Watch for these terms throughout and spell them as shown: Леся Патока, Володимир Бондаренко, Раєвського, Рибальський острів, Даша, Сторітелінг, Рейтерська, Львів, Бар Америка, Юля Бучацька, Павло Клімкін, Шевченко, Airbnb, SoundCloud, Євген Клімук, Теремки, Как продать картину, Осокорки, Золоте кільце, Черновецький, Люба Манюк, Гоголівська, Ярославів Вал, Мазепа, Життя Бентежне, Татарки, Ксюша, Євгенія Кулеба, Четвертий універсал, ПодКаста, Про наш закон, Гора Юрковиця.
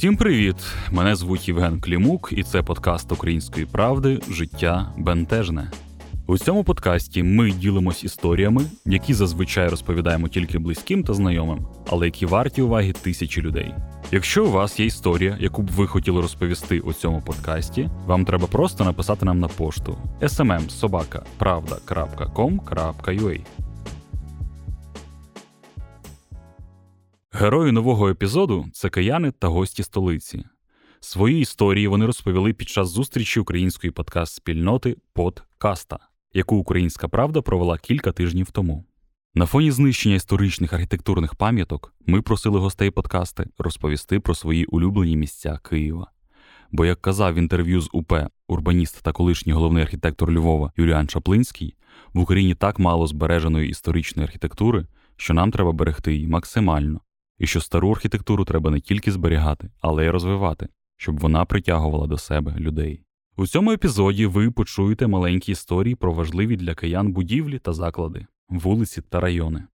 Всім привіт! Мене звуть Євген Клімук, і це подкаст Української правди «Життя бентежне». У цьому подкасті ми ділимось історіями, які зазвичай розповідаємо тільки близьким та знайомим, але які варті уваги тисячі людей. Якщо у вас є історія, яку б ви хотіли розповісти у цьому подкасті, вам треба просто написати нам на пошту smm@pravda.com.ua. Герої нового епізоду – це кияни та гості столиці. Свої історії вони розповіли під час зустрічі української подкаст-спільноти «Подкаста», яку «Українська правда» провела кілька тижнів тому. На фоні знищення історичних архітектурних пам'яток ми просили гостей подкасти розповісти про свої улюблені місця Києва. Бо, як казав в інтерв'ю з УП урбаніст та колишній головний архітектор Львова Юліан Чаплинський, в Україні так мало збереженої історичної архітектури, що нам треба берегти її максимально. І що стару архітектуру треба не тільки зберігати, але й розвивати, щоб вона притягувала до себе людей. У цьому епізоді ви почуєте маленькі історії про важливі для киян будівлі та заклади, вулиці та райони.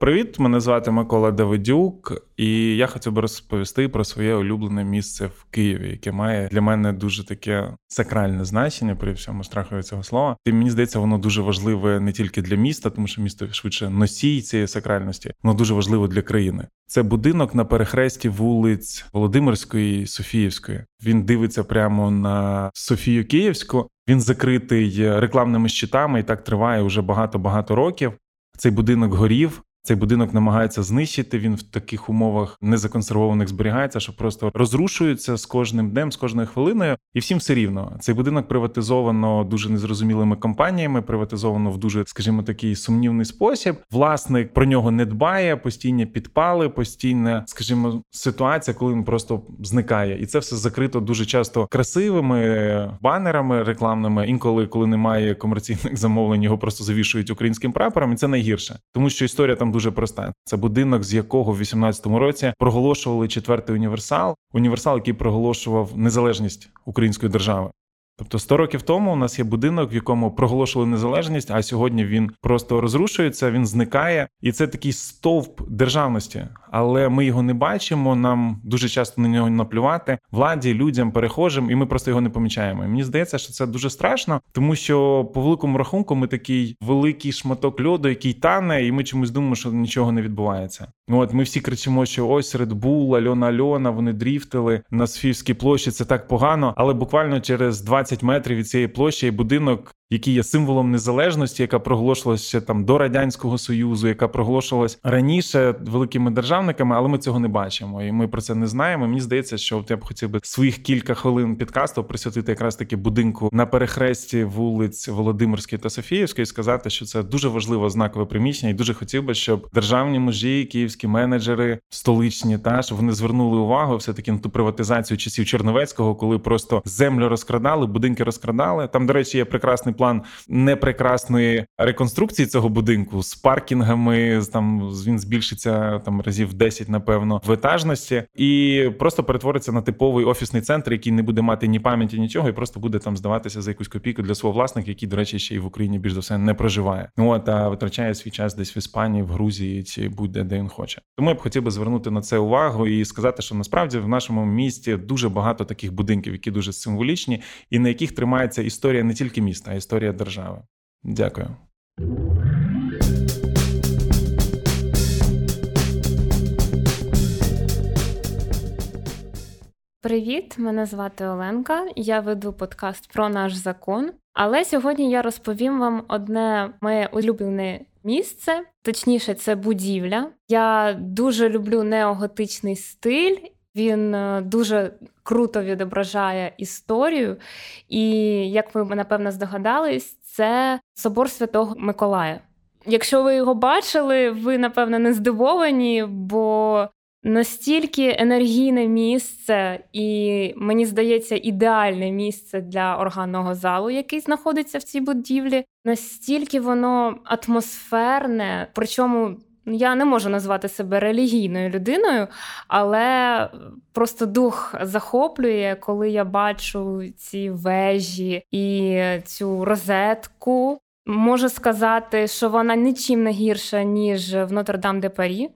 Привіт, мене звати Микола Давидюк, і я хотів би розповісти про своє улюблене місце в Києві, яке має для мене дуже таке сакральне значення, при всьому страхові цього слова. І мені здається, воно дуже важливе не тільки для міста, тому що місто швидше носій цієї сакральності, воно дуже важливе для країни. Це будинок на перехресті вулиць Володимирської і Софіївської. Він дивиться прямо на Софію Київську, він закритий рекламними щитами і так триває вже багато-багато років. Цей будинок горів. Цей будинок намагається знищити, він в таких умовах незаконсервованих зберігається, що просто розрушується з кожним днем, з кожною хвилиною, і всім все рівно. Цей будинок приватизовано дуже незрозумілими компаніями, приватизовано в дуже, скажімо, такий сумнівний спосіб. Власник про нього не дбає, постійні підпали, постійна, скажімо, ситуація, коли він просто зникає. І це все закрито дуже часто красивими банерами рекламними. Інколи, коли немає комерційних замовлень, його просто завішують українським прапором, і це найгірше. Тому що історія там дуже проста. Це будинок, з якого в 18-му році проголошували Четвертий універсал. Універсал, який проголошував незалежність української держави. Тобто 100 років тому у нас є будинок, в якому проголошували незалежність, а сьогодні він просто розрушується, він зникає. І це такий стовп державності. Але ми його не бачимо, нам дуже часто на нього наплювати. Владі, людям, перехожим, і ми просто його не помічаємо. І мені здається, що це дуже страшно, тому що по великому рахунку ми такий великий шматок льоду, який тане, і ми чомусь думаємо, що нічого не відбувається. От ми всі кричимо, що ось Red Bull, Альона, вони дріфтили на Софіївській площі, це так погано, але буквально через 20 метрів від цієї площі є будинок, який є символом незалежності, яка проголошувалася ще там до Радянського Союзу, яка проголошувалась раніше великими державниками, але ми цього не бачимо, і ми про це не знаємо. Мені здається, що я б хотів би своїх кілька хвилин підкасту присвятити якраз таки будинку на перехресті вулиць Володимирської та Софіївської, і сказати, що це дуже важливе знакове приміщення, і дуже хотів би, щоб державні мужі, київські менеджери, столичні, та щоб вони звернули увагу все-таки на ту приватизацію часів Черновецького, коли просто землю розкрадали, будинки розкрадали. Там, до речі, є прекрасний план непрекрасної реконструкції цього будинку з паркінгами, там він збільшиться там разів 10, напевно, в етажності, і просто перетвориться на типовий офісний центр, який не буде мати ні пам'яті, нічого, і просто буде там здаватися за якусь копійку для свого власника, який, до речі, ще й в Україні більш за все не проживає. От, а витрачає свій час десь в Іспанії, в Грузії чи будь-де, де він хоче. Тому я б хотів би звернути на це увагу і сказати, що насправді в нашому місті дуже багато таких будинків, які дуже символічні, і на яких тримається історія не тільки міста, а історія держави. Дякую. Привіт, мене звати Оленка, я веду подкаст «Про наш закон». Але сьогодні я розповім вам одне моє улюблене місце, точніше це будівля. Я дуже люблю неоготичний стиль. Він дуже круто відображає історію, і, як ви, напевно, здогадались, це Собор Святого Миколая. Якщо ви його бачили, ви, напевно, не здивовані, бо настільки енергійне місце і, мені здається, ідеальне місце для органного залу, який знаходиться в цій будівлі, настільки воно атмосферне, причому Я не можу назвати себе релігійною людиною, але просто дух захоплює, коли я бачу ці вежі і цю розетку. Можу сказати, що вона нічим не гірша, ніж в Нотр-Дам де Парі.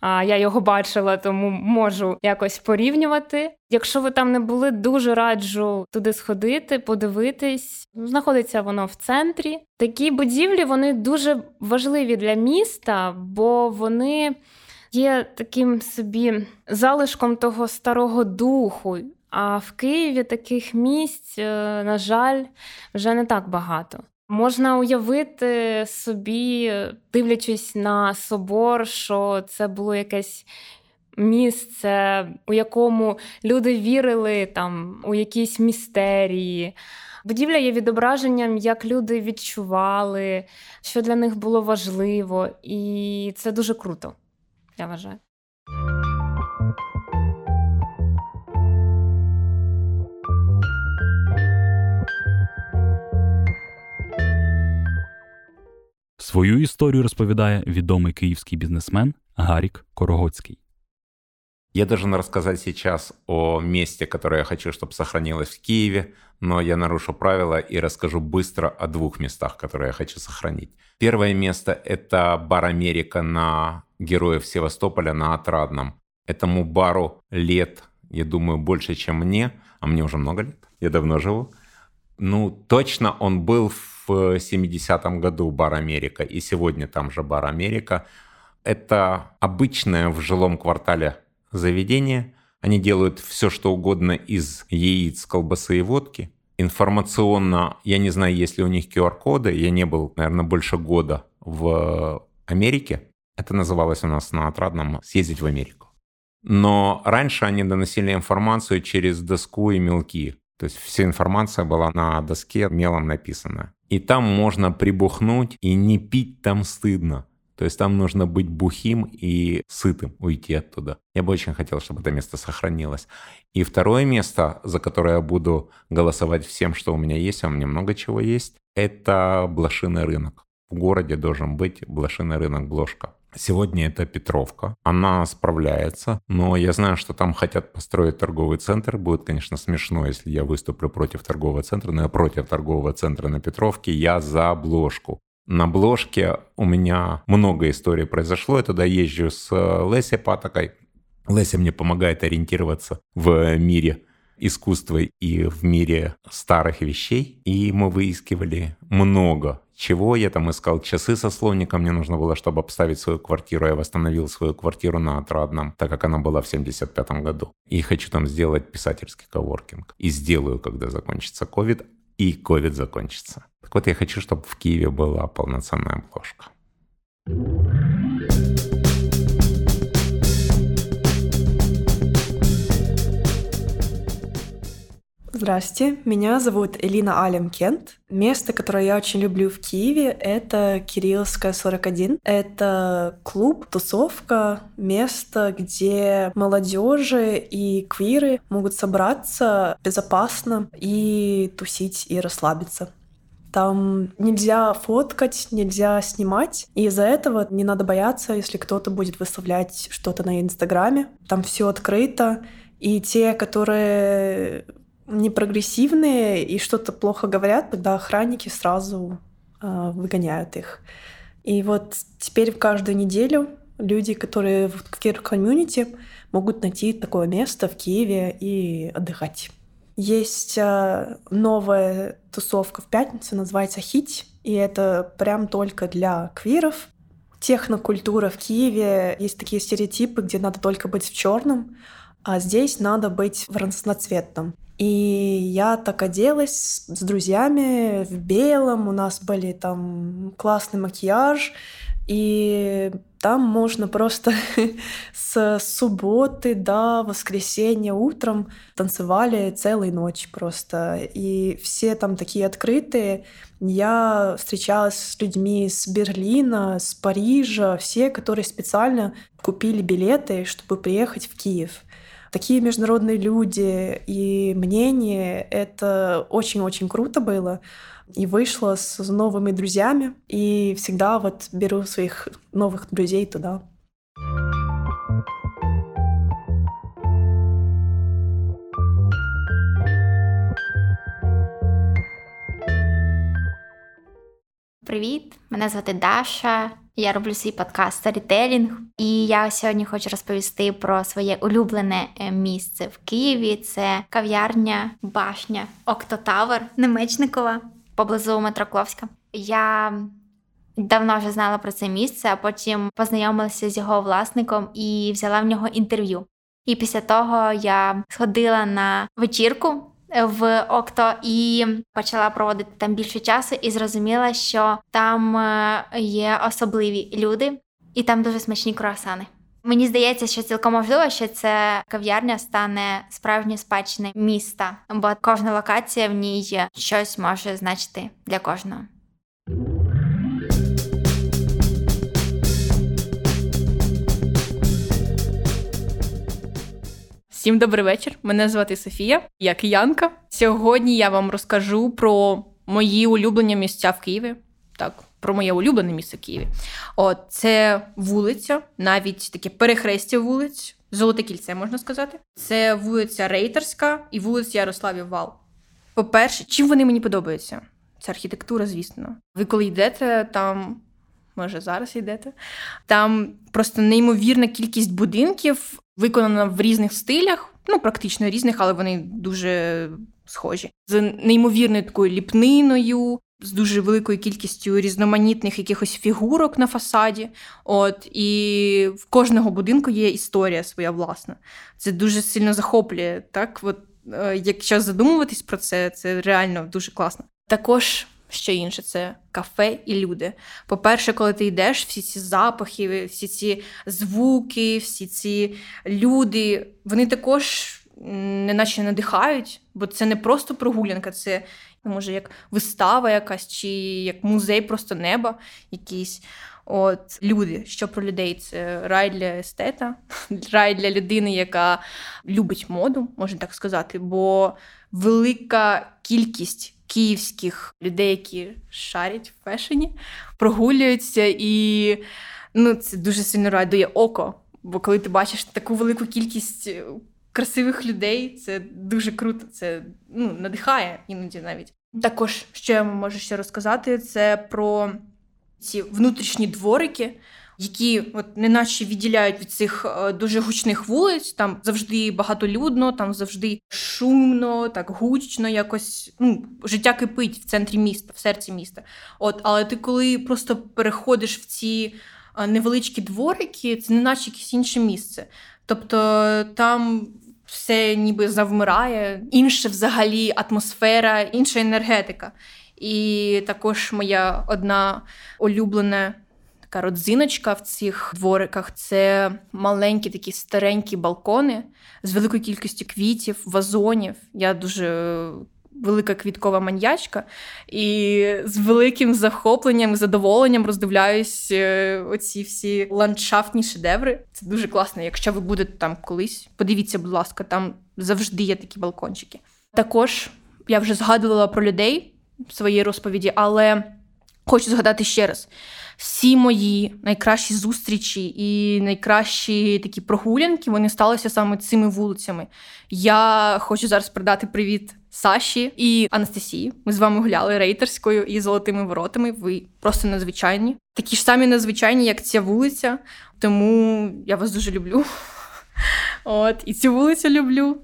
А я його бачила, тому можу якось порівнювати. Якщо ви там не були, дуже раджу туди сходити, подивитись. Знаходиться воно в центрі. Такі будівлі, вони дуже важливі для міста, бо вони є таким собі залишком того старого духу. А в Києві таких місць, на жаль, вже не так багато. Можна уявити собі, дивлячись на собор, що це було якесь місце, у якому люди вірили там, у якісь містерії. Будівля є відображенням, як люди відчували, що для них було важливо. І це дуже круто, я вважаю. Свою історію розповідає відомий київський бізнесмен Гарик Корогодський. Я должен рассказать сейчас о месте, которое я хочу, чтобы сохранилось в Киеве, но я нарушу правила и расскажу быстро о двух местах, которые я хочу сохранить. Первое место – это бар Америка на Героев Севастополя на Отрадном. Этому бару лет, я думаю, больше, чем мне, а мне уже много лет, я давно живу. Точно он был в 70-м году бар Америка, и сегодня там же бар Америка. Это обычное в жилом квартале заведение. Они делают все, что угодно из яиц, колбасы и водки. Информационно, я не знаю, есть ли у них QR-коды, я не был, наверное, больше года в Америке. Это называлось у нас на Отрадном «Съездить в Америку». Но раньше они доносили информацию через доску и мелки. То есть вся информация была на доске мелом написана. И там можно прибухнуть, и не пить там стыдно. То есть там нужно быть бухим и сытым, уйти оттуда. Я бы очень хотел, чтобы это место сохранилось. И второе место, за которое я буду голосовать всем, что у меня есть, а у меня много чего есть, это Блошиный рынок. В городе должен быть Блошиный рынок Блошка. Сегодня это Петровка, она справляется, но я знаю, что там хотят построить торговый центр. Будет, конечно, смешно, если я выступлю против торгового центра, но я против торгового центра на Петровке, я за Блошку. На Блошке у меня много историй произошло, я туда езжу с Лесей Патокой. Леся мне помогает ориентироваться в мире искусства и в мире старых вещей, и мы выискивали много чего. Я там искал часы со слоником, мне нужно было, чтобы обставить свою квартиру. Я восстановил свою квартиру на Отрадном, так как она была в 75-м году. И хочу там сделать писательский коворкинг. И сделаю, когда закончится ковид, и ковид закончится. Так вот, я хочу, чтобы в Киеве была полноценная Блошка. Здравствуйте, меня зовут Элина Алем Кент. Место, которое я очень люблю в Киеве, это Кирилловская, 41. Это клуб, тусовка, место, где молодежи и квиры могут собраться безопасно и тусить, и расслабиться. Там нельзя фоткать, нельзя снимать, и из-за этого не надо бояться, если кто-то будет выставлять что-то на Инстаграме. Там все открыто, и те, которые непрогрессивные и что-то плохо говорят, тогда охранники сразу выгоняют их. И вот теперь каждую неделю люди, которые в квир-комьюнити, могут найти такое место в Киеве и отдыхать. Есть новая тусовка в пятницу, называется «Хить», и это прям только для квиров. Технокультура в Киеве, есть такие стереотипы, где надо только быть в черном, а здесь надо быть в разноцветном. И я так оделась с друзьями в белом, у нас были там классный макияж, и там можно просто с субботы до воскресенья утром танцевали целую ночь просто. И все там такие открытые. Я встречалась с людьми с Берлина, с Парижа, все, которые специально купили билеты, чтобы приехать в Киев. такие международные люди и мнения. Это очень-очень круто было. И вышла с новыми друзьями. И всегда вот беру своих новых друзей туда. Привіт, мене звати Даша, я роблю свій подкаст «Сторітелінг», і я сьогодні хочу розповісти про своє улюблене місце в Києві. Це кав'ярня «Башня Octo Tower» Немечникова, поблизу метро Кловська. Я давно вже знала про це місце, а потім познайомилася з його власником і взяла в нього інтерв'ю. І після того я сходила на вечірку в Окто і почала проводити там більше часу і зрозуміла, що там є особливі люди і там дуже смачні круасани. Мені здається, що цілком можливо, що ця кав'ярня стане справжньою спадщиною міста, бо кожна локація в ній щось може значити для кожного. Всім добрий вечір, мене звати Софія, я киянка. Сьогодні я вам розкажу про мої улюблені місця в Києві. Так, про моє улюблене місце в Києві. Це вулиця, навіть таке перехрестя вулиць, Золоте кільце, можна сказати. Це вулиця Рейтерська і вулиця Ярославів Вал. По-перше, чим вони мені подобаються? Це архітектура, звісно. Ви коли йдете там... Може, зараз йдете. Там просто неймовірна кількість будинків, виконана в різних стилях, практично різних, але вони дуже схожі. З неймовірною такою ліпниною, з дуже великою кількістю різноманітних якихось фігурок на фасаді. І в кожного будинку є історія своя власна. Це дуже сильно захоплює. Так? Якщо задумуватись про це реально дуже класно. Також... Що інше, це кафе і люди. По-перше, коли ти йдеш, всі ці запахи, всі ці звуки, всі ці люди, вони також неначе надихають, бо це не просто прогулянка, це, може, як вистава якась, чи як музей просто неба якийсь. Люди, що про людей, це рай для естета, рай для людини, яка любить моду, можна так сказати, бо велика кількість київських людей, які шарять в фешені, прогулюються і це дуже сильно радує око, бо коли ти бачиш таку велику кількість красивих людей, це дуже круто, це надихає іноді навіть. Також, що я можу ще розказати, це про ці внутрішні дворики, які неначе відділяють від цих дуже гучних вулиць, там завжди багатолюдно, там завжди шумно, так гучно якось, життя кипить в центрі міста, в серці міста. Але ти коли просто переходиш в ці невеличкі дворики, це неначе якесь інше місце. Тобто там все ніби завмирає, інша взагалі атмосфера, інша енергетика. І також моя одна улюблена така родзиночка в цих двориках – це маленькі такі старенькі балкони з великою кількістю квітів, вазонів. Я дуже велика квіткова маньячка і з великим захопленням і задоволенням роздивляюсь оці всі ландшафтні шедеври. Це дуже класно, якщо ви будете там колись. Подивіться, будь ласка, там завжди є такі балкончики. Також я вже згадувала про людей в своїй розповіді, але... Хочу згадати ще раз, всі мої найкращі зустрічі і найкращі такі прогулянки, вони сталися саме цими вулицями. Я хочу зараз передати привіт Саші і Анастасії. Ми з вами гуляли Рейтерською і Золотими воротами. Ви просто надзвичайні. Такі ж самі надзвичайні, як ця вулиця. Тому я вас дуже люблю. І цю вулицю люблю.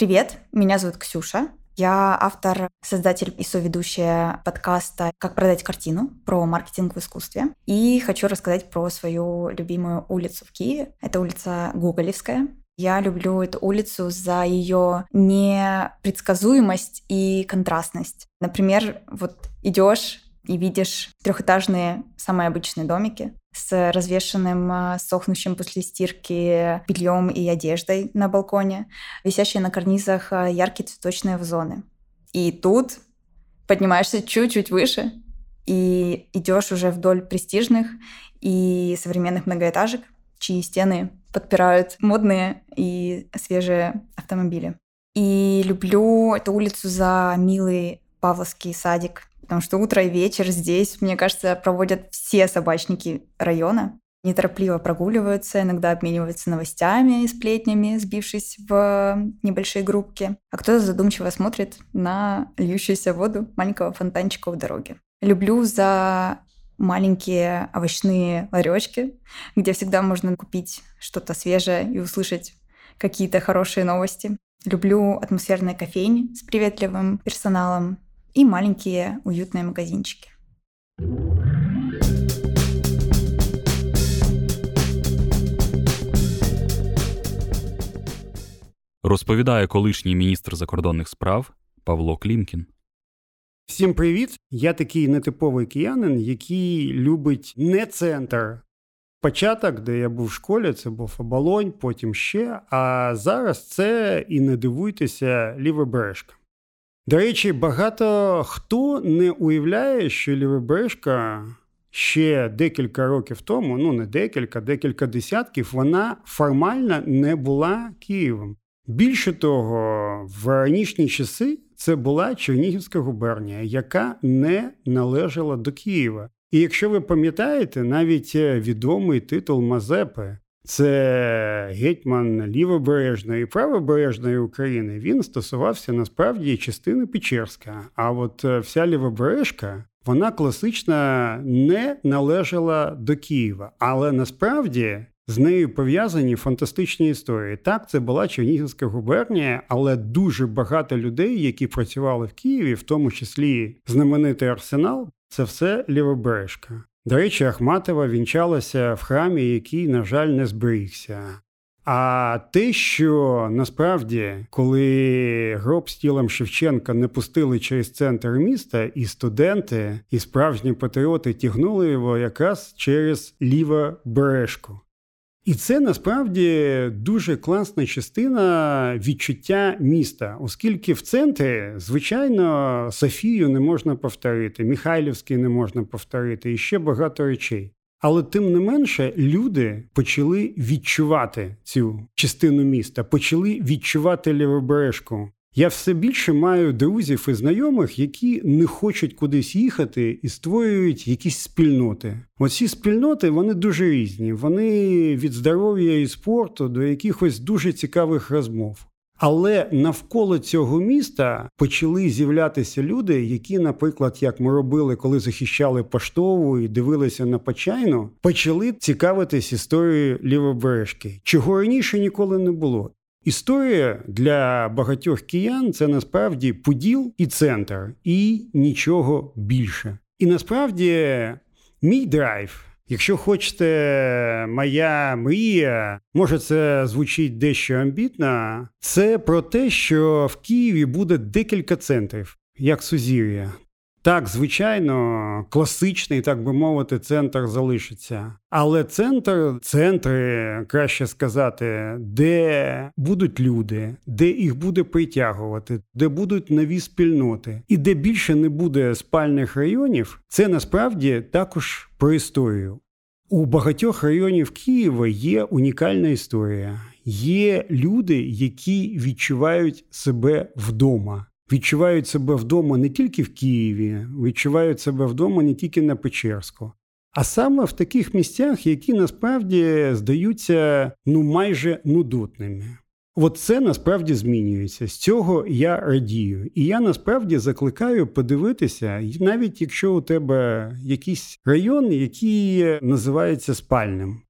Привет, меня зовут Ксюша. Я автор, создатель и соведущая подкаста «Как продать картину» про маркетинг в искусстве. И хочу рассказать про свою любимую улицу в Киеве. Это улица Гоголевская. Я люблю эту улицу за ее непредсказуемость и контрастность. Например, идешь и видишь трехэтажные, самые обычные домики с развешенным, сохнущим после стирки бельем и одеждой на балконе, висящие на карнизах яркие цветочные вазоны. И тут поднимаешься чуть-чуть выше и идешь уже вдоль престижных и современных многоэтажек, чьи стены подпирают модные и свежие автомобили. И люблю эту улицу за милый Павловский садик, потому что утро и вечер здесь, мне кажется, проводят все собачники района. Неторопливо прогуливаются, иногда обмениваются новостями и сплетнями, сбившись в небольшие группки. А кто-то задумчиво смотрит на льющуюся воду маленького фонтанчика у дороги. Люблю за маленькие овощные ларёчки, где всегда можно купить что-то свежее и услышать какие-то хорошие новости. Люблю атмосферные кофейни с приветливым персоналом и маленькие уютные магазинчики. Розповідає колишній міністр закордонних справ Павло Клімкін. Всім привіт! Я такий нетиповий киянин, який любить не центр. Початок, де я був в школі, це був Оболонь, потім ще, а зараз це, і не дивуйтеся, Лівобережка. До речі, багато хто не уявляє, що Лівобережка ще декілька років тому, ну не декілька, декілька десятків, вона формально не була Києвом. Більше того, в ранішні часи це була Чернігівська губернія, яка не належала до Києва. І якщо ви пам'ятаєте, навіть відомий титул Мазепи – це гетьман Лівобережної і Правобережної України, він стосувався насправді частини Печерська. А от вся Лівобережка, вона класично не належала до Києва. Але насправді з нею пов'язані фантастичні історії. Так, це була Чернігівська губернія, але дуже багато людей, які працювали в Києві, в тому числі знаменитий Арсенал, це все Лівобережка. До речі, Ахматова вінчалася в храмі, який, на жаль, не зберігся. А те, що насправді, коли гроб з тілом Шевченка не пустили через центр міста, і студенти, і справжні патріоти тягнули його якраз через Лівобережку. І це, насправді, дуже класна частина відчуття міста, оскільки в центрі, звичайно, Софію не можна повторити, Михайлівський не можна повторити, і ще багато речей. Але, тим не менше, люди почали відчувати цю частину міста, почали відчувати Лівобережку. Я все більше маю друзів і знайомих, які не хочуть кудись їхати і створюють якісь спільноти. Оці спільноти, вони дуже різні. Вони від здоров'я і спорту до якихось дуже цікавих розмов. Але навколо цього міста почали з'являтися люди, які, наприклад, як ми робили, коли захищали Поштову і дивилися на Почайну, почали цікавитись історією Лівобережки, чого раніше ніколи не було. Історія для багатьох киян – це насправді Поділ і центр, і нічого більше. І насправді мій драйв, якщо хочете, моя мрія, може це звучить дещо амбітно, це про те, що в Києві буде декілька центрів, як сузір'я. Так, звичайно, класичний, так би мовити, центр залишиться. Але центри, краще сказати, де будуть люди, де їх буде притягувати, де будуть нові спільноти і де більше не буде спальних районів, це насправді також про історію. У багатьох районів Києва є унікальна історія. Є люди, які відчувають себе вдома. Відчувають себе вдома не тільки в Києві, відчувають себе вдома не тільки на Печерську, а саме в таких місцях, які насправді здаються майже нудотними. От це насправді змінюється. З цього я радію. І я насправді закликаю подивитися, навіть якщо у тебе якийсь район, який називається спальним,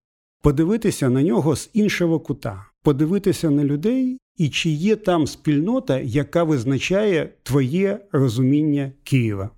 подивитися на нього з іншого кута, подивитися на людей, і чи є там спільнота, яка визначає твоє розуміння Києва.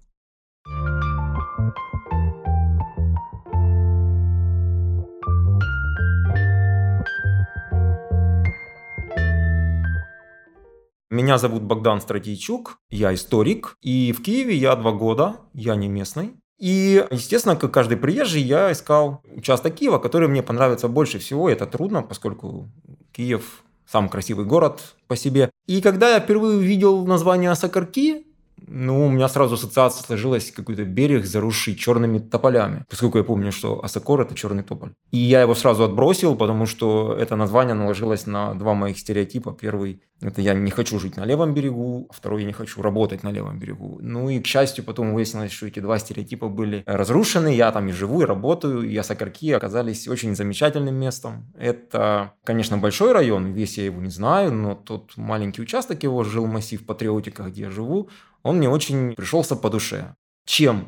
Меня зовут Богдан Стратейчук, я историк, и в Киеве я 2 года, я не местный. И, естественно, как каждый приезжий, я искал участок Киева, который мне понравится больше всего. Это трудно, поскольку Киев – самый красивый город по себе. И когда я впервые увидел название Осокорки, Ну, у меня сразу ассоциация сложилась, какой-то берег, заросший черными тополями. Поскольку я помню, что Осокор – это черный тополь. И я его сразу отбросил, потому что это название наложилось на два моих стереотипа. Первый – это я не хочу жить на левом берегу, а второй – я не хочу работать на левом берегу. Ну и, к счастью, потом выяснилось, что эти два стереотипа были разрушены. Я там и живу, и работаю, и Осокорки оказались очень замечательным местом. Это, конечно, большой район, весь я его не знаю, но тот маленький участок его, жил массив Патриотика, где я живу, он мне очень пришелся по душе. Чем?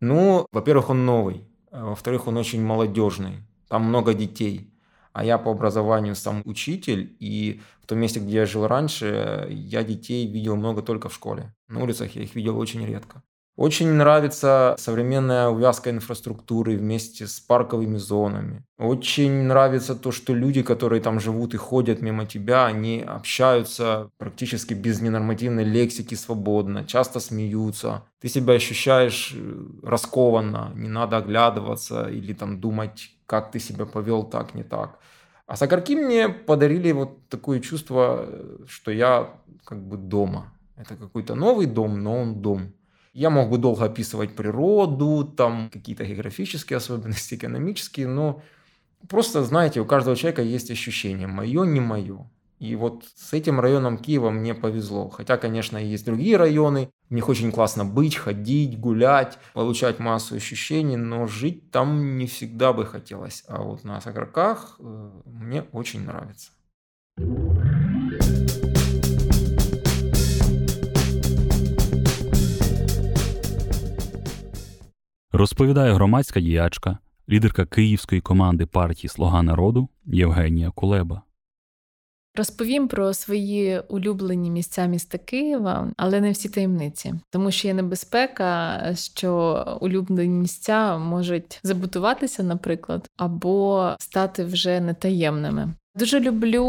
Ну, во-первых, он новый. Во-вторых, он очень молодежный. Там много детей. А я по образованию сам учитель. И в том месте, где я жил раньше, я детей видел много только в школе. На улицах я их видел очень редко. Очень нравится современная увязка инфраструктуры вместе с парковыми зонами. Очень нравится то, что люди, которые там живут и ходят мимо тебя, они общаются практически без ненормативной лексики свободно, часто смеются. Ты себя ощущаешь раскованно, не надо оглядываться или там думать, как ты себя повел так, не так. А Сокорки мне подарили вот такое чувство, что я как бы дома. Это какой-то новый дом, но он дом. Я мог бы долго описывать природу, там какие-то географические особенности, экономические, но просто, знаете, у каждого человека есть ощущение «моё, не моё». И вот с этим районом Киева мне повезло. Хотя, конечно, есть другие районы, в них очень классно быть, ходить, гулять, получать массу ощущений, но жить там не всегда бы хотелось. А вот на Осокорках мне очень нравится. Розповідає громадська діячка, лідерка київської команди партії «Слуга народу» Євгенія Кулеба. Розповім про свої улюблені місця міста Києва, але не всі таємниці. Тому що є небезпека, що улюблені місця можуть забутуватися, наприклад, або стати вже не таємними. Дуже люблю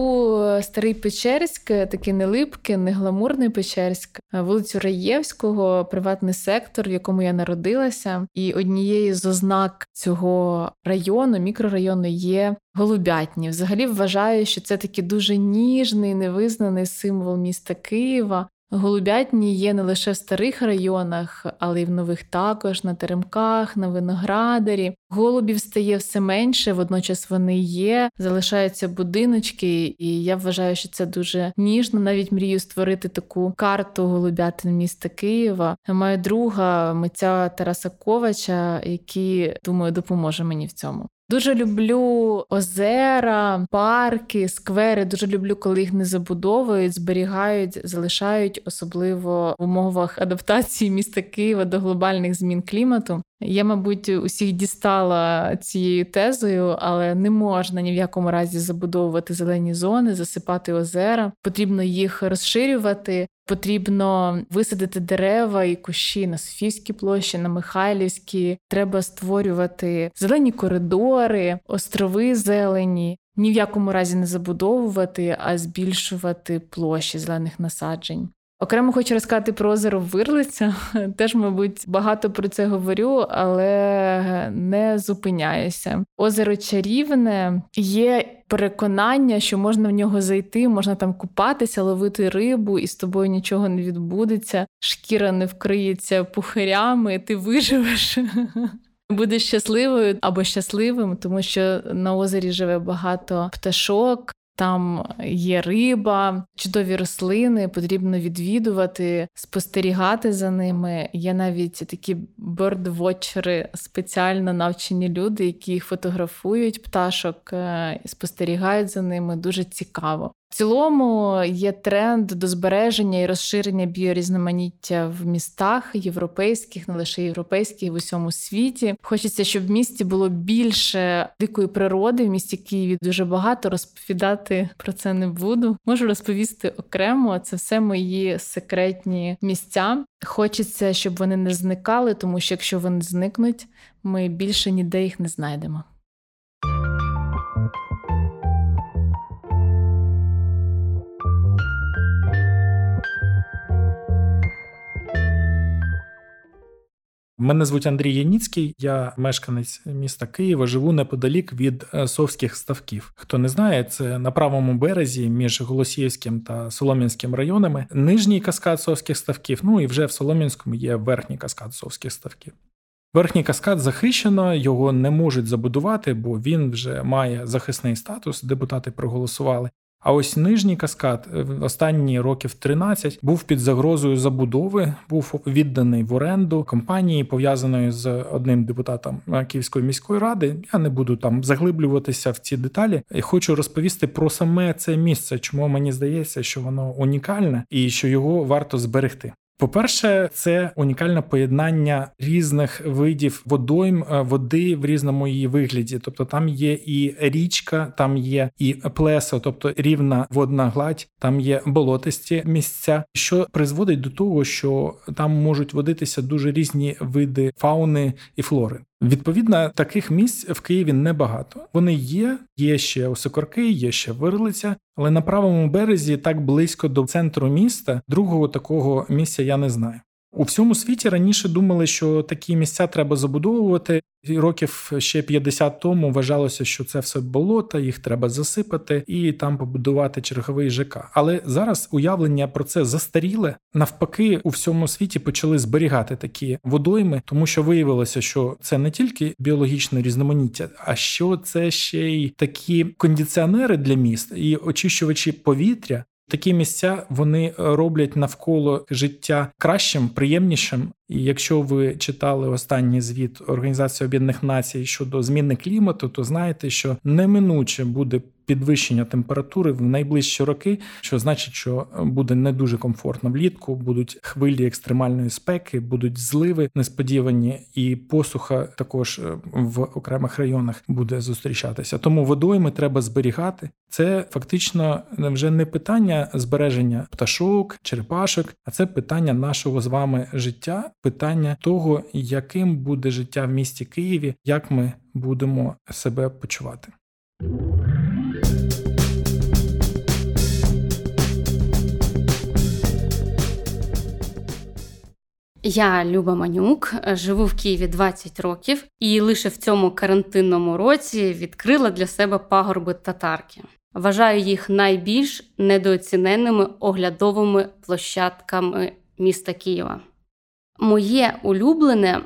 старий Печерськ, такий нелипкий, негламурний Печерськ, вулицю Раєвського, приватний сектор, в якому я народилася. І однією з ознак цього району, мікрорайону, є голубятні. Взагалі вважаю, що це такий дуже ніжний, невизнаний символ міста Києва. Голубятні є не лише в старих районах, але й в нових також, на Теремках, на Виноградарі. Голубів стає все менше, водночас вони є, залишаються будиночки, і я вважаю, що це дуже ніжно. Навіть мрію створити таку карту голубятин міста Києва. Маю друга, митця Тараса Ковача, який, думаю, допоможе мені в цьому. Дуже люблю озера, парки, сквери. Дуже люблю, коли їх не забудовують, зберігають, залишають, особливо в умовах адаптації міста Києва до глобальних змін клімату. Я, мабуть, усіх дістала цією тезою, але не можна ні в якому разі забудовувати зелені зони, засипати озера. Потрібно їх розширювати, потрібно висадити дерева і кущі на Софіївській площі, на Михайлівській. Треба створювати зелені коридори, острови зелені. Ні в якому разі не забудовувати, а збільшувати площі зелених насаджень. Окремо хочу розказати про озеро Вирлиця. Теж, мабуть, багато про це говорю, але не зупиняюся. Озеро чарівне. Є переконання, що можна в нього зайти, можна там купатися, ловити рибу, і з тобою нічого не відбудеться. Шкіра не вкриється пухирями, ти виживеш. Будеш щасливою або щасливим, тому що на озері живе багато пташок. Там є риба, чудові рослини, потрібно відвідувати, спостерігати за ними. Є навіть такі бёрдвотчери, спеціально навчені люди, які їх фотографують, пташок, спостерігають за ними. Дуже цікаво. В цілому є тренд до збереження і розширення біорізноманіття в містах європейських, не лише європейських, в усьому світі. Хочеться, щоб в місті було більше дикої природи. В місті Києві дуже багато, розповідати про це не буду. Можу розповісти окремо, це все мої секретні місця. Хочеться, щоб вони не зникали, тому що якщо вони зникнуть, ми більше ніде їх не знайдемо. Мене звуть Андрій Яніцький, я мешканець міста Києва, живу неподалік від Совських Ставків. Хто не знає, це на правому березі між Голосіївським та Солом'янським районами нижній каскад Совських Ставків, ну і вже в Солом'янському є верхній каскад Совських Ставків. Верхній каскад захищено, його не можуть забудувати, бо він вже має захисний статус, депутати проголосували. А ось нижній каскад в останні років 13 був під загрозою забудови, був відданий в оренду компанії, пов'язаної з одним депутатом Київської міської ради. Я не буду там заглиблюватися в ці деталі. І хочу розповісти про саме це місце, чому мені здається, що воно унікальне і що його варто зберегти. По-перше, це унікальне поєднання різних видів водойм, води в різному її вигляді. Тобто там є і річка, там є і плесо, тобто рівна водна гладь, там є болотисті місця, що призводить до того, що там можуть водитися дуже різні види фауни і флори. Відповідно, таких місць в Києві небагато. Вони є, є ще Осокорки, є ще Вирлиця, але на правому березі, так близько до центру міста, другого такого місця я не знаю. У всьому світі раніше думали, що такі місця треба забудовувати. Років ще 50 тому вважалося, що це все болота, їх треба засипати і там побудувати черговий ЖК. Але зараз уявлення про це застаріле. Навпаки, у всьому світі почали зберігати такі водойми, тому що виявилося, що це не тільки біологічне різноманіття, а що це ще й такі кондиціонери для міст і очищувачі повітря. Такі місця, вони роблять навколо життя кращим, приємнішим. І якщо ви читали останній звіт Організації Об'єднаних Націй щодо зміни клімату, то знаєте, що неминуче буде підвищення температури в найближчі роки, що значить, що буде не дуже комфортно влітку, будуть хвилі екстремальної спеки, будуть зливи несподівані, і посуха також в окремих районах буде зустрічатися. Тому водойми треба зберігати. Це фактично вже не питання збереження пташок, черепашок, а це питання нашого з вами життя, питання того, яким буде життя в місті Києві, як ми будемо себе почувати. Я Люба Манюк, живу в Києві 20 років і лише в цьому карантинному році відкрила для себе пагорби Татарки. Вважаю їх найбільш недооціненими оглядовими площадками міста Києва. Моє улюблене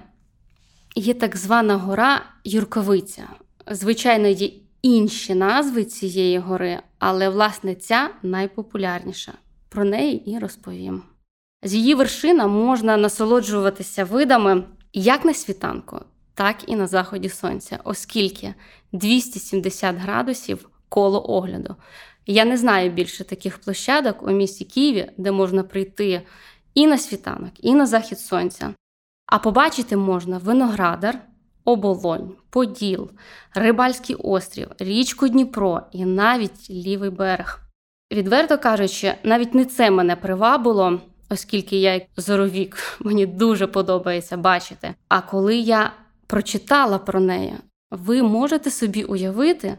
є так звана гора Юрковиця. Звичайно, є інші назви цієї гори, але, власне, ця найпопулярніша. Про неї і розповім. З її вершина можна насолоджуватися видами як на світанку, так і на заході сонця, оскільки 270 градусів коло огляду. Я не знаю більше таких площадок у місті Києві, де можна прийти і на світанок, і на захід сонця. А побачити можна Виноградар, Оболонь, Поділ, Рибальський острів, річку Дніпро і навіть Лівий берег. Відверто кажучи, навіть не це мене привабило, оскільки я як зоровік, мені дуже подобається бачити. А коли я прочитала про неї, ви можете собі уявити,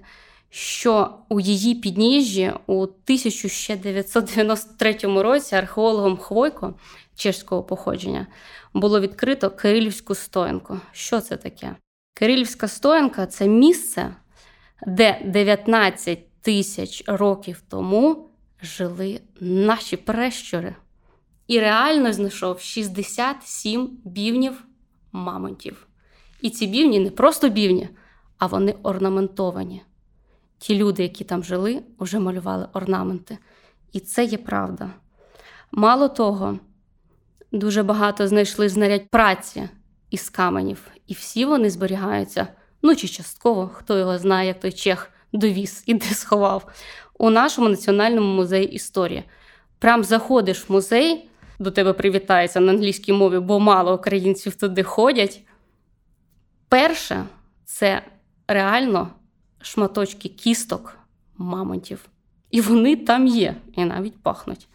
що у її підніжжі у 1993 році археологом Хвойко, чешського походження, було відкрито Кирилівську стоянку. Що це таке? Кирилівська стоянка – це місце, де 19 тисяч років тому жили наші пращури. І реально знайшов 67 бівнів мамонтів. І ці бівні не просто бівні, а вони орнаментовані. Ті люди, які там жили, уже малювали орнаменти. І це є правда. Мало того, дуже багато знайшли знарядь праці із каменів. І всі вони зберігаються, ну чи частково, хто його знає, як той чех довіз і де сховав, у нашому Національному музеї історії. Прям заходиш в музей, до тебе привітається на англійській мові, бо мало українців туди ходять. Перше – це реально шматочки кісток мамонтів. І вони там є, і навіть пахнуть.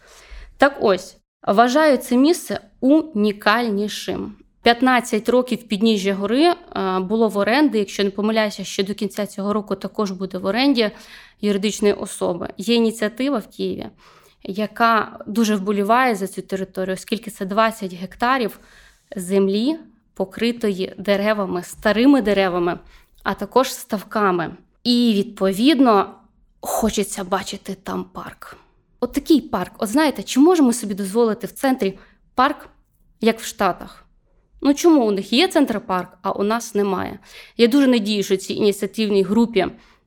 Так ось, вважаю це місце унікальнішим. 15 років підніжжя гори було в оренді, якщо не помиляюся, ще до кінця цього року також буде в оренді юридичної особи. Є ініціатива в Києві, яка дуже вболіває за цю територію, оскільки це 20 гектарів землі, покритої деревами, старими деревами, а також ставками. І, відповідно, хочеться бачити там парк. От такий парк. От знаєте, чи можемо собі дозволити в центрі парк, як в Штатах? Ну чому у них є центр парк, а у нас немає? Я дуже надію, що цій ініціативній групі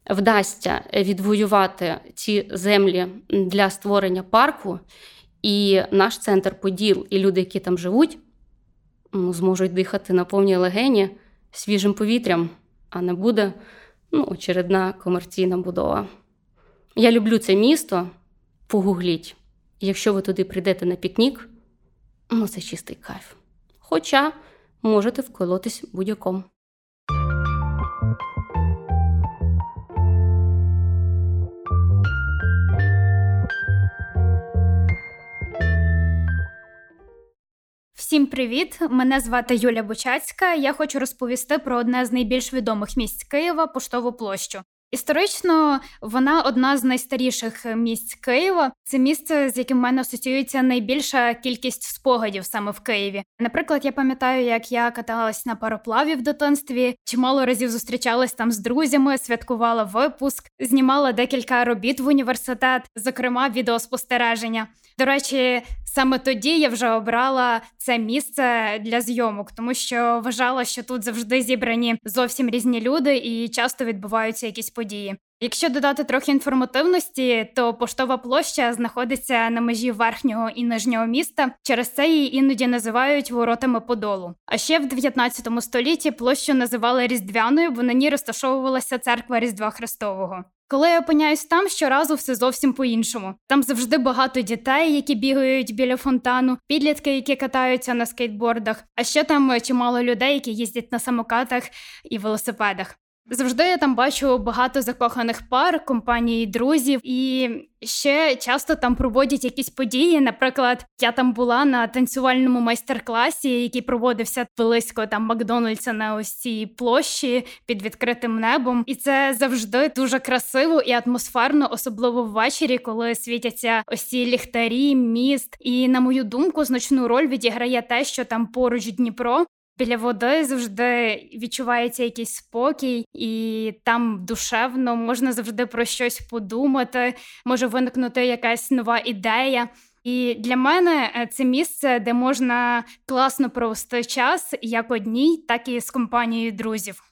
вдасться відвоювати ці землі для створення парку. І наш центр Поділ, і люди, які там живуть, зможуть дихати на повній легені свіжим повітрям, а не буде очередна комерційна будова. Я люблю це місто, погугліть. Якщо ви туди прийдете на пікнік, це чистий кайф. Хоча можете вколотись будь-яком. Всім привіт! Мене звати Юля Бучацька. Я хочу розповісти про одне з найбільш відомих місць Києва – Поштову площу. Історично вона одна з найстаріших місць Києва. Це місце, з яким в мене асоціюється найбільша кількість спогадів саме в Києві. Наприклад, я пам'ятаю, як я каталась на пароплаві в дитинстві, чимало разів зустрічалась там з друзями, святкувала випуск, знімала декілька робіт в університет, зокрема відеоспостереження. До речі, саме тоді я вже обрала це місце для зйомок, тому що вважала, що тут завжди зібрані зовсім різні люди і часто відбуваються якісь події. Якщо додати трохи інформативності, то Поштова площа знаходиться на межі Верхнього і Нижнього міста, через це її іноді називають воротами Подолу. А ще в 19 столітті площу називали Різдвяною, бо на ній розташовувалася церква Різдва Христового. Коли я опиняюсь там, щоразу все зовсім по-іншому. Там завжди багато дітей, які бігають біля фонтану, підлітки, які катаються на скейтбордах, а ще там чимало людей, які їздять на самокатах і велосипедах. Завжди я там бачу багато закоханих пар, компанії друзів, і ще часто там проводять якісь події. Наприклад, я там була на танцювальному майстер-класі, який проводився близько там Макдональдса на ось цій площі під відкритим небом. І це завжди дуже красиво і атмосферно, особливо ввечері, коли світяться ось ці ліхтарі, міст. І, на мою думку, значну роль відіграє те, що там поруч Дніпро. Біля води завжди відчувається якийсь спокій, і там душевно, можна завжди про щось подумати, може виникнути якась нова ідея. І для мене це місце, де можна класно провести час як одній, так і з компанією друзів.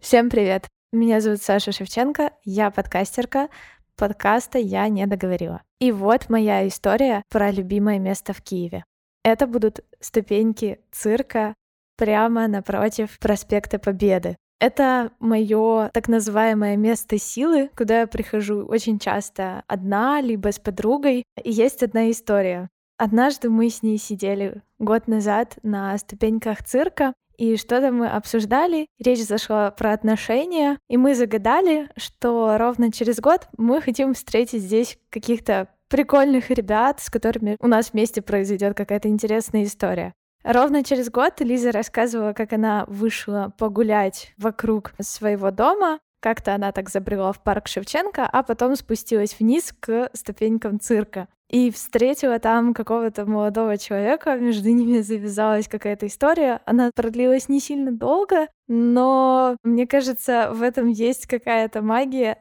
Всім привіт! Меня зовут Саша Шевченко, я подкастерка. Подкаста я не договорила. И вот моя история про любимое место в Киеве. Это будут ступеньки цирка прямо напротив проспекта Победы. Это мое так называемое место силы, куда я прихожу очень часто одна, либо с подругой. И есть одна история. Однажды мы с ней сидели год назад на ступеньках цирка, и что-то мы обсуждали, речь зашла про отношения, и мы загадали, что ровно через год мы хотим встретить здесь каких-то прикольных ребят, с которыми у нас вместе произойдет какая-то интересная история. Ровно через год Лиза рассказывала, как она вышла погулять вокруг своего дома, как-то она так забрела в парк Шевченко, а потом спустилась вниз к ступенькам цирка. И встретила там какого-то молодого человека, между ними завязалась какая-то история. Она продлилась не сильно долго, но, мне кажется, в этом есть какая-то магия,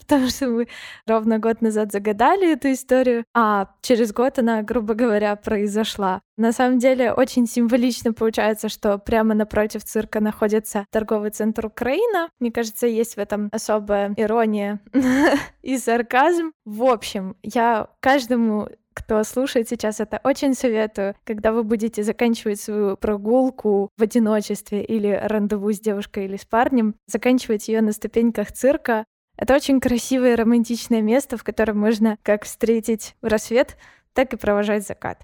потому что мы ровно год назад загадали эту историю, а через год она, грубо говоря, произошла. На самом деле, очень символично получается, что прямо напротив цирка находится торговый центр Украина. Мне кажется, есть в этом особая ирония и сарказм. В общем, я каждому, кто слушает сейчас, это очень советую, когда вы будете заканчивать свою прогулку в одиночестве или рандеву с девушкой или с парнем, заканчивать ее на ступеньках цирка. Это очень красивое и романтичное место, в котором можно как встретить рассвет, так и провожать закат.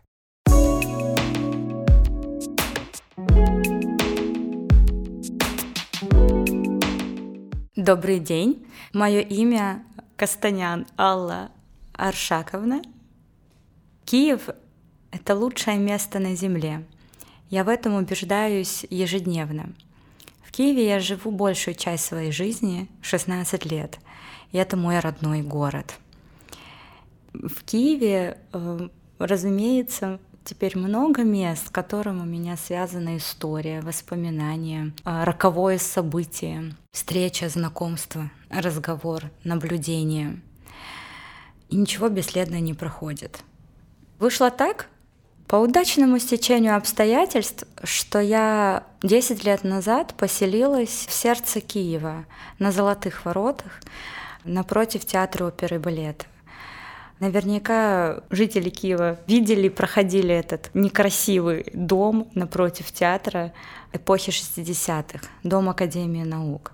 Добрый день. Мое имя Костанян Алла Аршаковна. Киев – это лучшее место на земле. Я в этом убеждаюсь ежедневно. В Киеве я живу большую часть своей жизни, 16 лет, и это мой родной город. В Киеве, разумеется, теперь много мест, с которым у меня связана история, воспоминания, роковое событие, встреча, знакомство, разговор, наблюдение. И ничего бесследно не проходит. Вышло так, по удачному стечению обстоятельств, что я 10 лет назад поселилась в сердце Киева, на Золотых воротах, напротив театра оперы и балета. Наверняка жители Киева видели, проходили этот некрасивый дом напротив театра эпохи 60-х, дом Академии наук.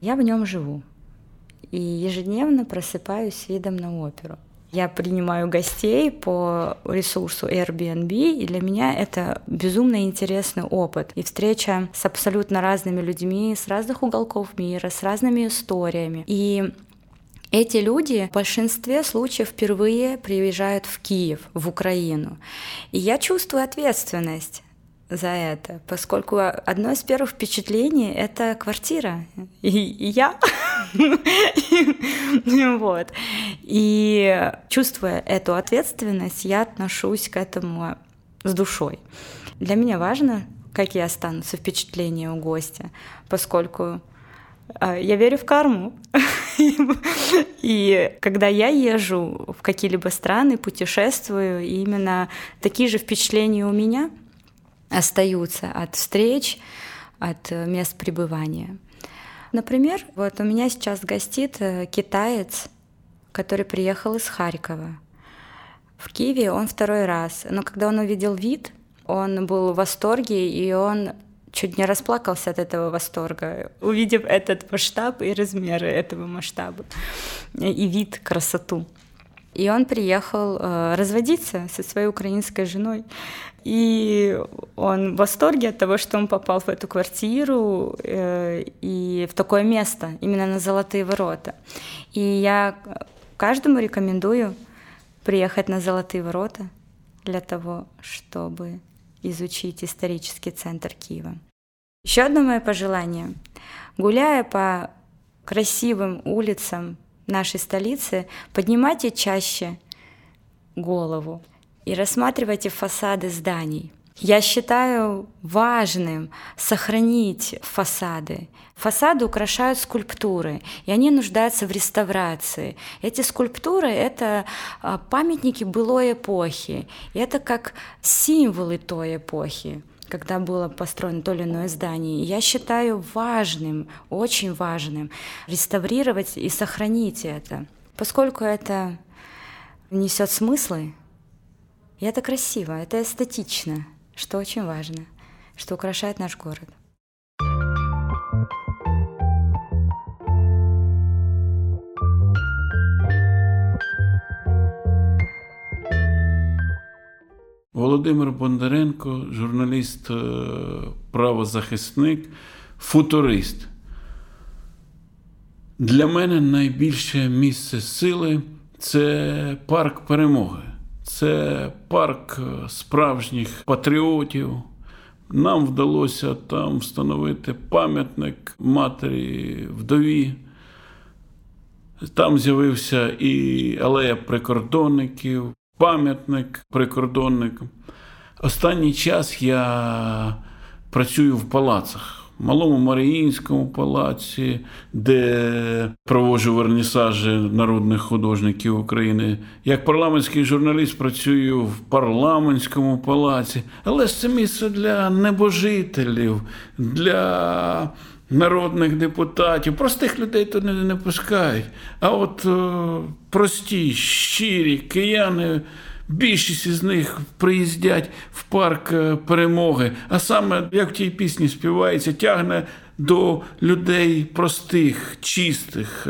Я в нем живу и ежедневно просыпаюсь с видом на оперу. Я принимаю гостей по ресурсу Airbnb, и для меня это безумно интересный опыт. И встреча с абсолютно разными людьми, с разных уголков мира, с разными историями. И эти люди в большинстве случаев впервые приезжают в Киев, в Украину. И я чувствую ответственность за это, поскольку одно из первых впечатлений — это квартира. И я. Вот. И чувствуя эту ответственность, я отношусь к этому с душой. Для меня важно, какие останутся впечатления у гостя, поскольку я верю в карму. И когда я езжу в какие-либо страны, путешествую, именно такие же впечатления у меня остаются от встреч, от мест пребывания. Например, вот у меня сейчас гостит китаец, который приехал из Харькова. В Киеве он второй раз, но когда он увидел вид, он был в восторге, и он чуть не расплакался от этого восторга, увидев этот масштаб и размеры этого масштаба, и вид, красоту. И он приехал разводиться со своей украинской женой. И он в восторге от того, что он попал в эту квартиру и в такое место, именно на Золотые ворота. И я каждому рекомендую приехать на Золотые ворота для того, чтобы изучить исторический центр Киева. Еще одно мое пожелание. Гуляя по красивым улицам нашей столицы, поднимайте чаще голову и рассматривайте фасады зданий. Я считаю важным сохранить фасады. Фасады украшают скульптуры, и они нуждаются в реставрации. Эти скульптуры — это памятники былой эпохи, и это как символы той эпохи, когда было построено то или иное здание. Я считаю важным, очень важным реставрировать и сохранить это, поскольку это несет смыслы, и это красиво, это эстетично, что очень важно, что украшает наш город. Володимир Бондаренко, журналіст, правозахисник, футурист. Для мене найбільше місце сили – це парк перемоги. Це парк справжніх патріотів. Нам вдалося там встановити пам'ятник матері-вдові. Там з'явився і алея прикордонників, пам'ятник прикордонникам. Останній час я працюю в палацах. В Малому Маріїнському палаці, де проводжу вернісажі народних художників України. Як парламентський журналіст працюю в парламентському палаці. Але ж це місце для небожителів, для народних депутатів. Простих людей туди не пускають. А от прості, щирі кияни, більшість із них приїздять в парк перемоги. А саме, як в тій пісні співається, тягне до людей простих, чистих,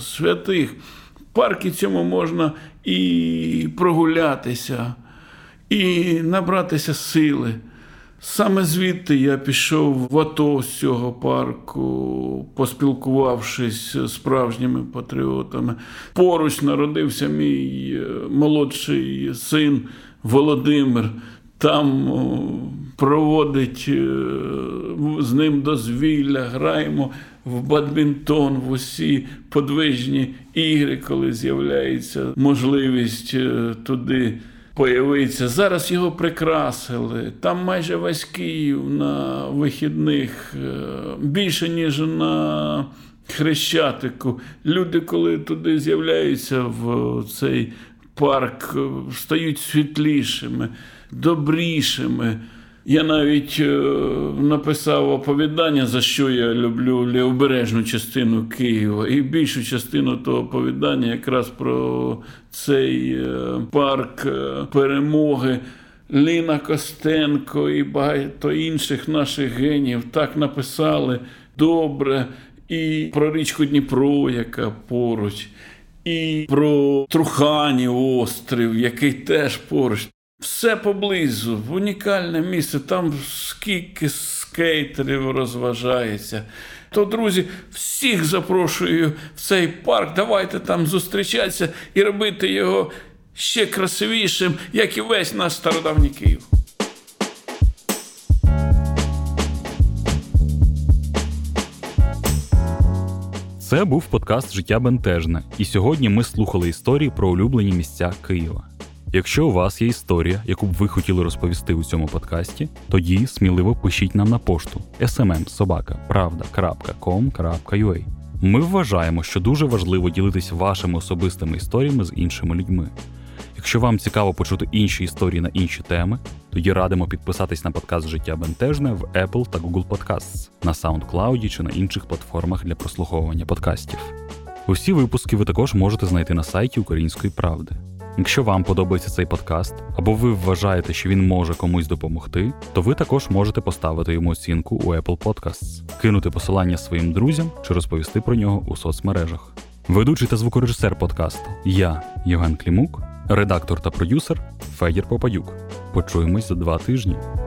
святих. В парку цьому можна і прогулятися, і набратися сили. Саме звідти я пішов в АТО з цього парку, поспілкувавшись з справжніми патріотами. Поруч народився мій молодший син Володимир. Там проводить з ним дозвілля, граємо в бадмінтон, в усі подвижні ігри, коли з'являється можливість туди появитися. Зараз його прикрасили. Там майже весь Київ на вихідних, більше, ніж на Хрещатику. Люди, коли туди з'являються в цей парк, стають світлішими, добрішими. Я навіть написав оповідання, за що я люблю лівобережну частину Києва. І більшу частину того оповідання якраз про цей парк перемоги. Ліна Костенко і багато інших наших генів так написали добре. І про річку Дніпро, яка поруч, і про Труханів острів, який теж поруч. Все поблизу, унікальне місце, там скільки скейтерів розважається. То, друзі, всіх запрошую в цей парк, давайте там зустрічатися і робити його ще красивішим, як і весь наш стародавній Київ. Це був подкаст «Життя бентежне», і сьогодні ми слухали історії про улюблені місця Києва. Якщо у вас є історія, яку б ви хотіли розповісти у цьому подкасті, тоді сміливо пишіть нам на пошту smm@pravda.com.ua. Ми вважаємо, що дуже важливо ділитись вашими особистими історіями з іншими людьми. Якщо вам цікаво почути інші історії на інші теми, тоді радимо підписатись на подкаст «Життя бентежне» в Apple та Google Podcasts, на SoundCloud чи на інших платформах для прослуховування подкастів. Усі випуски ви також можете знайти на сайті «Української правди». Якщо вам подобається цей подкаст, або ви вважаєте, що він може комусь допомогти, то ви також можете поставити йому оцінку у Apple Podcasts, кинути посилання своїм друзям чи розповісти про нього у соцмережах. Ведучий та звукорежисер подкасту – я, Євген Клімук, редактор та продюсер – Федір Попадюк. Почуємось за 2 тижні.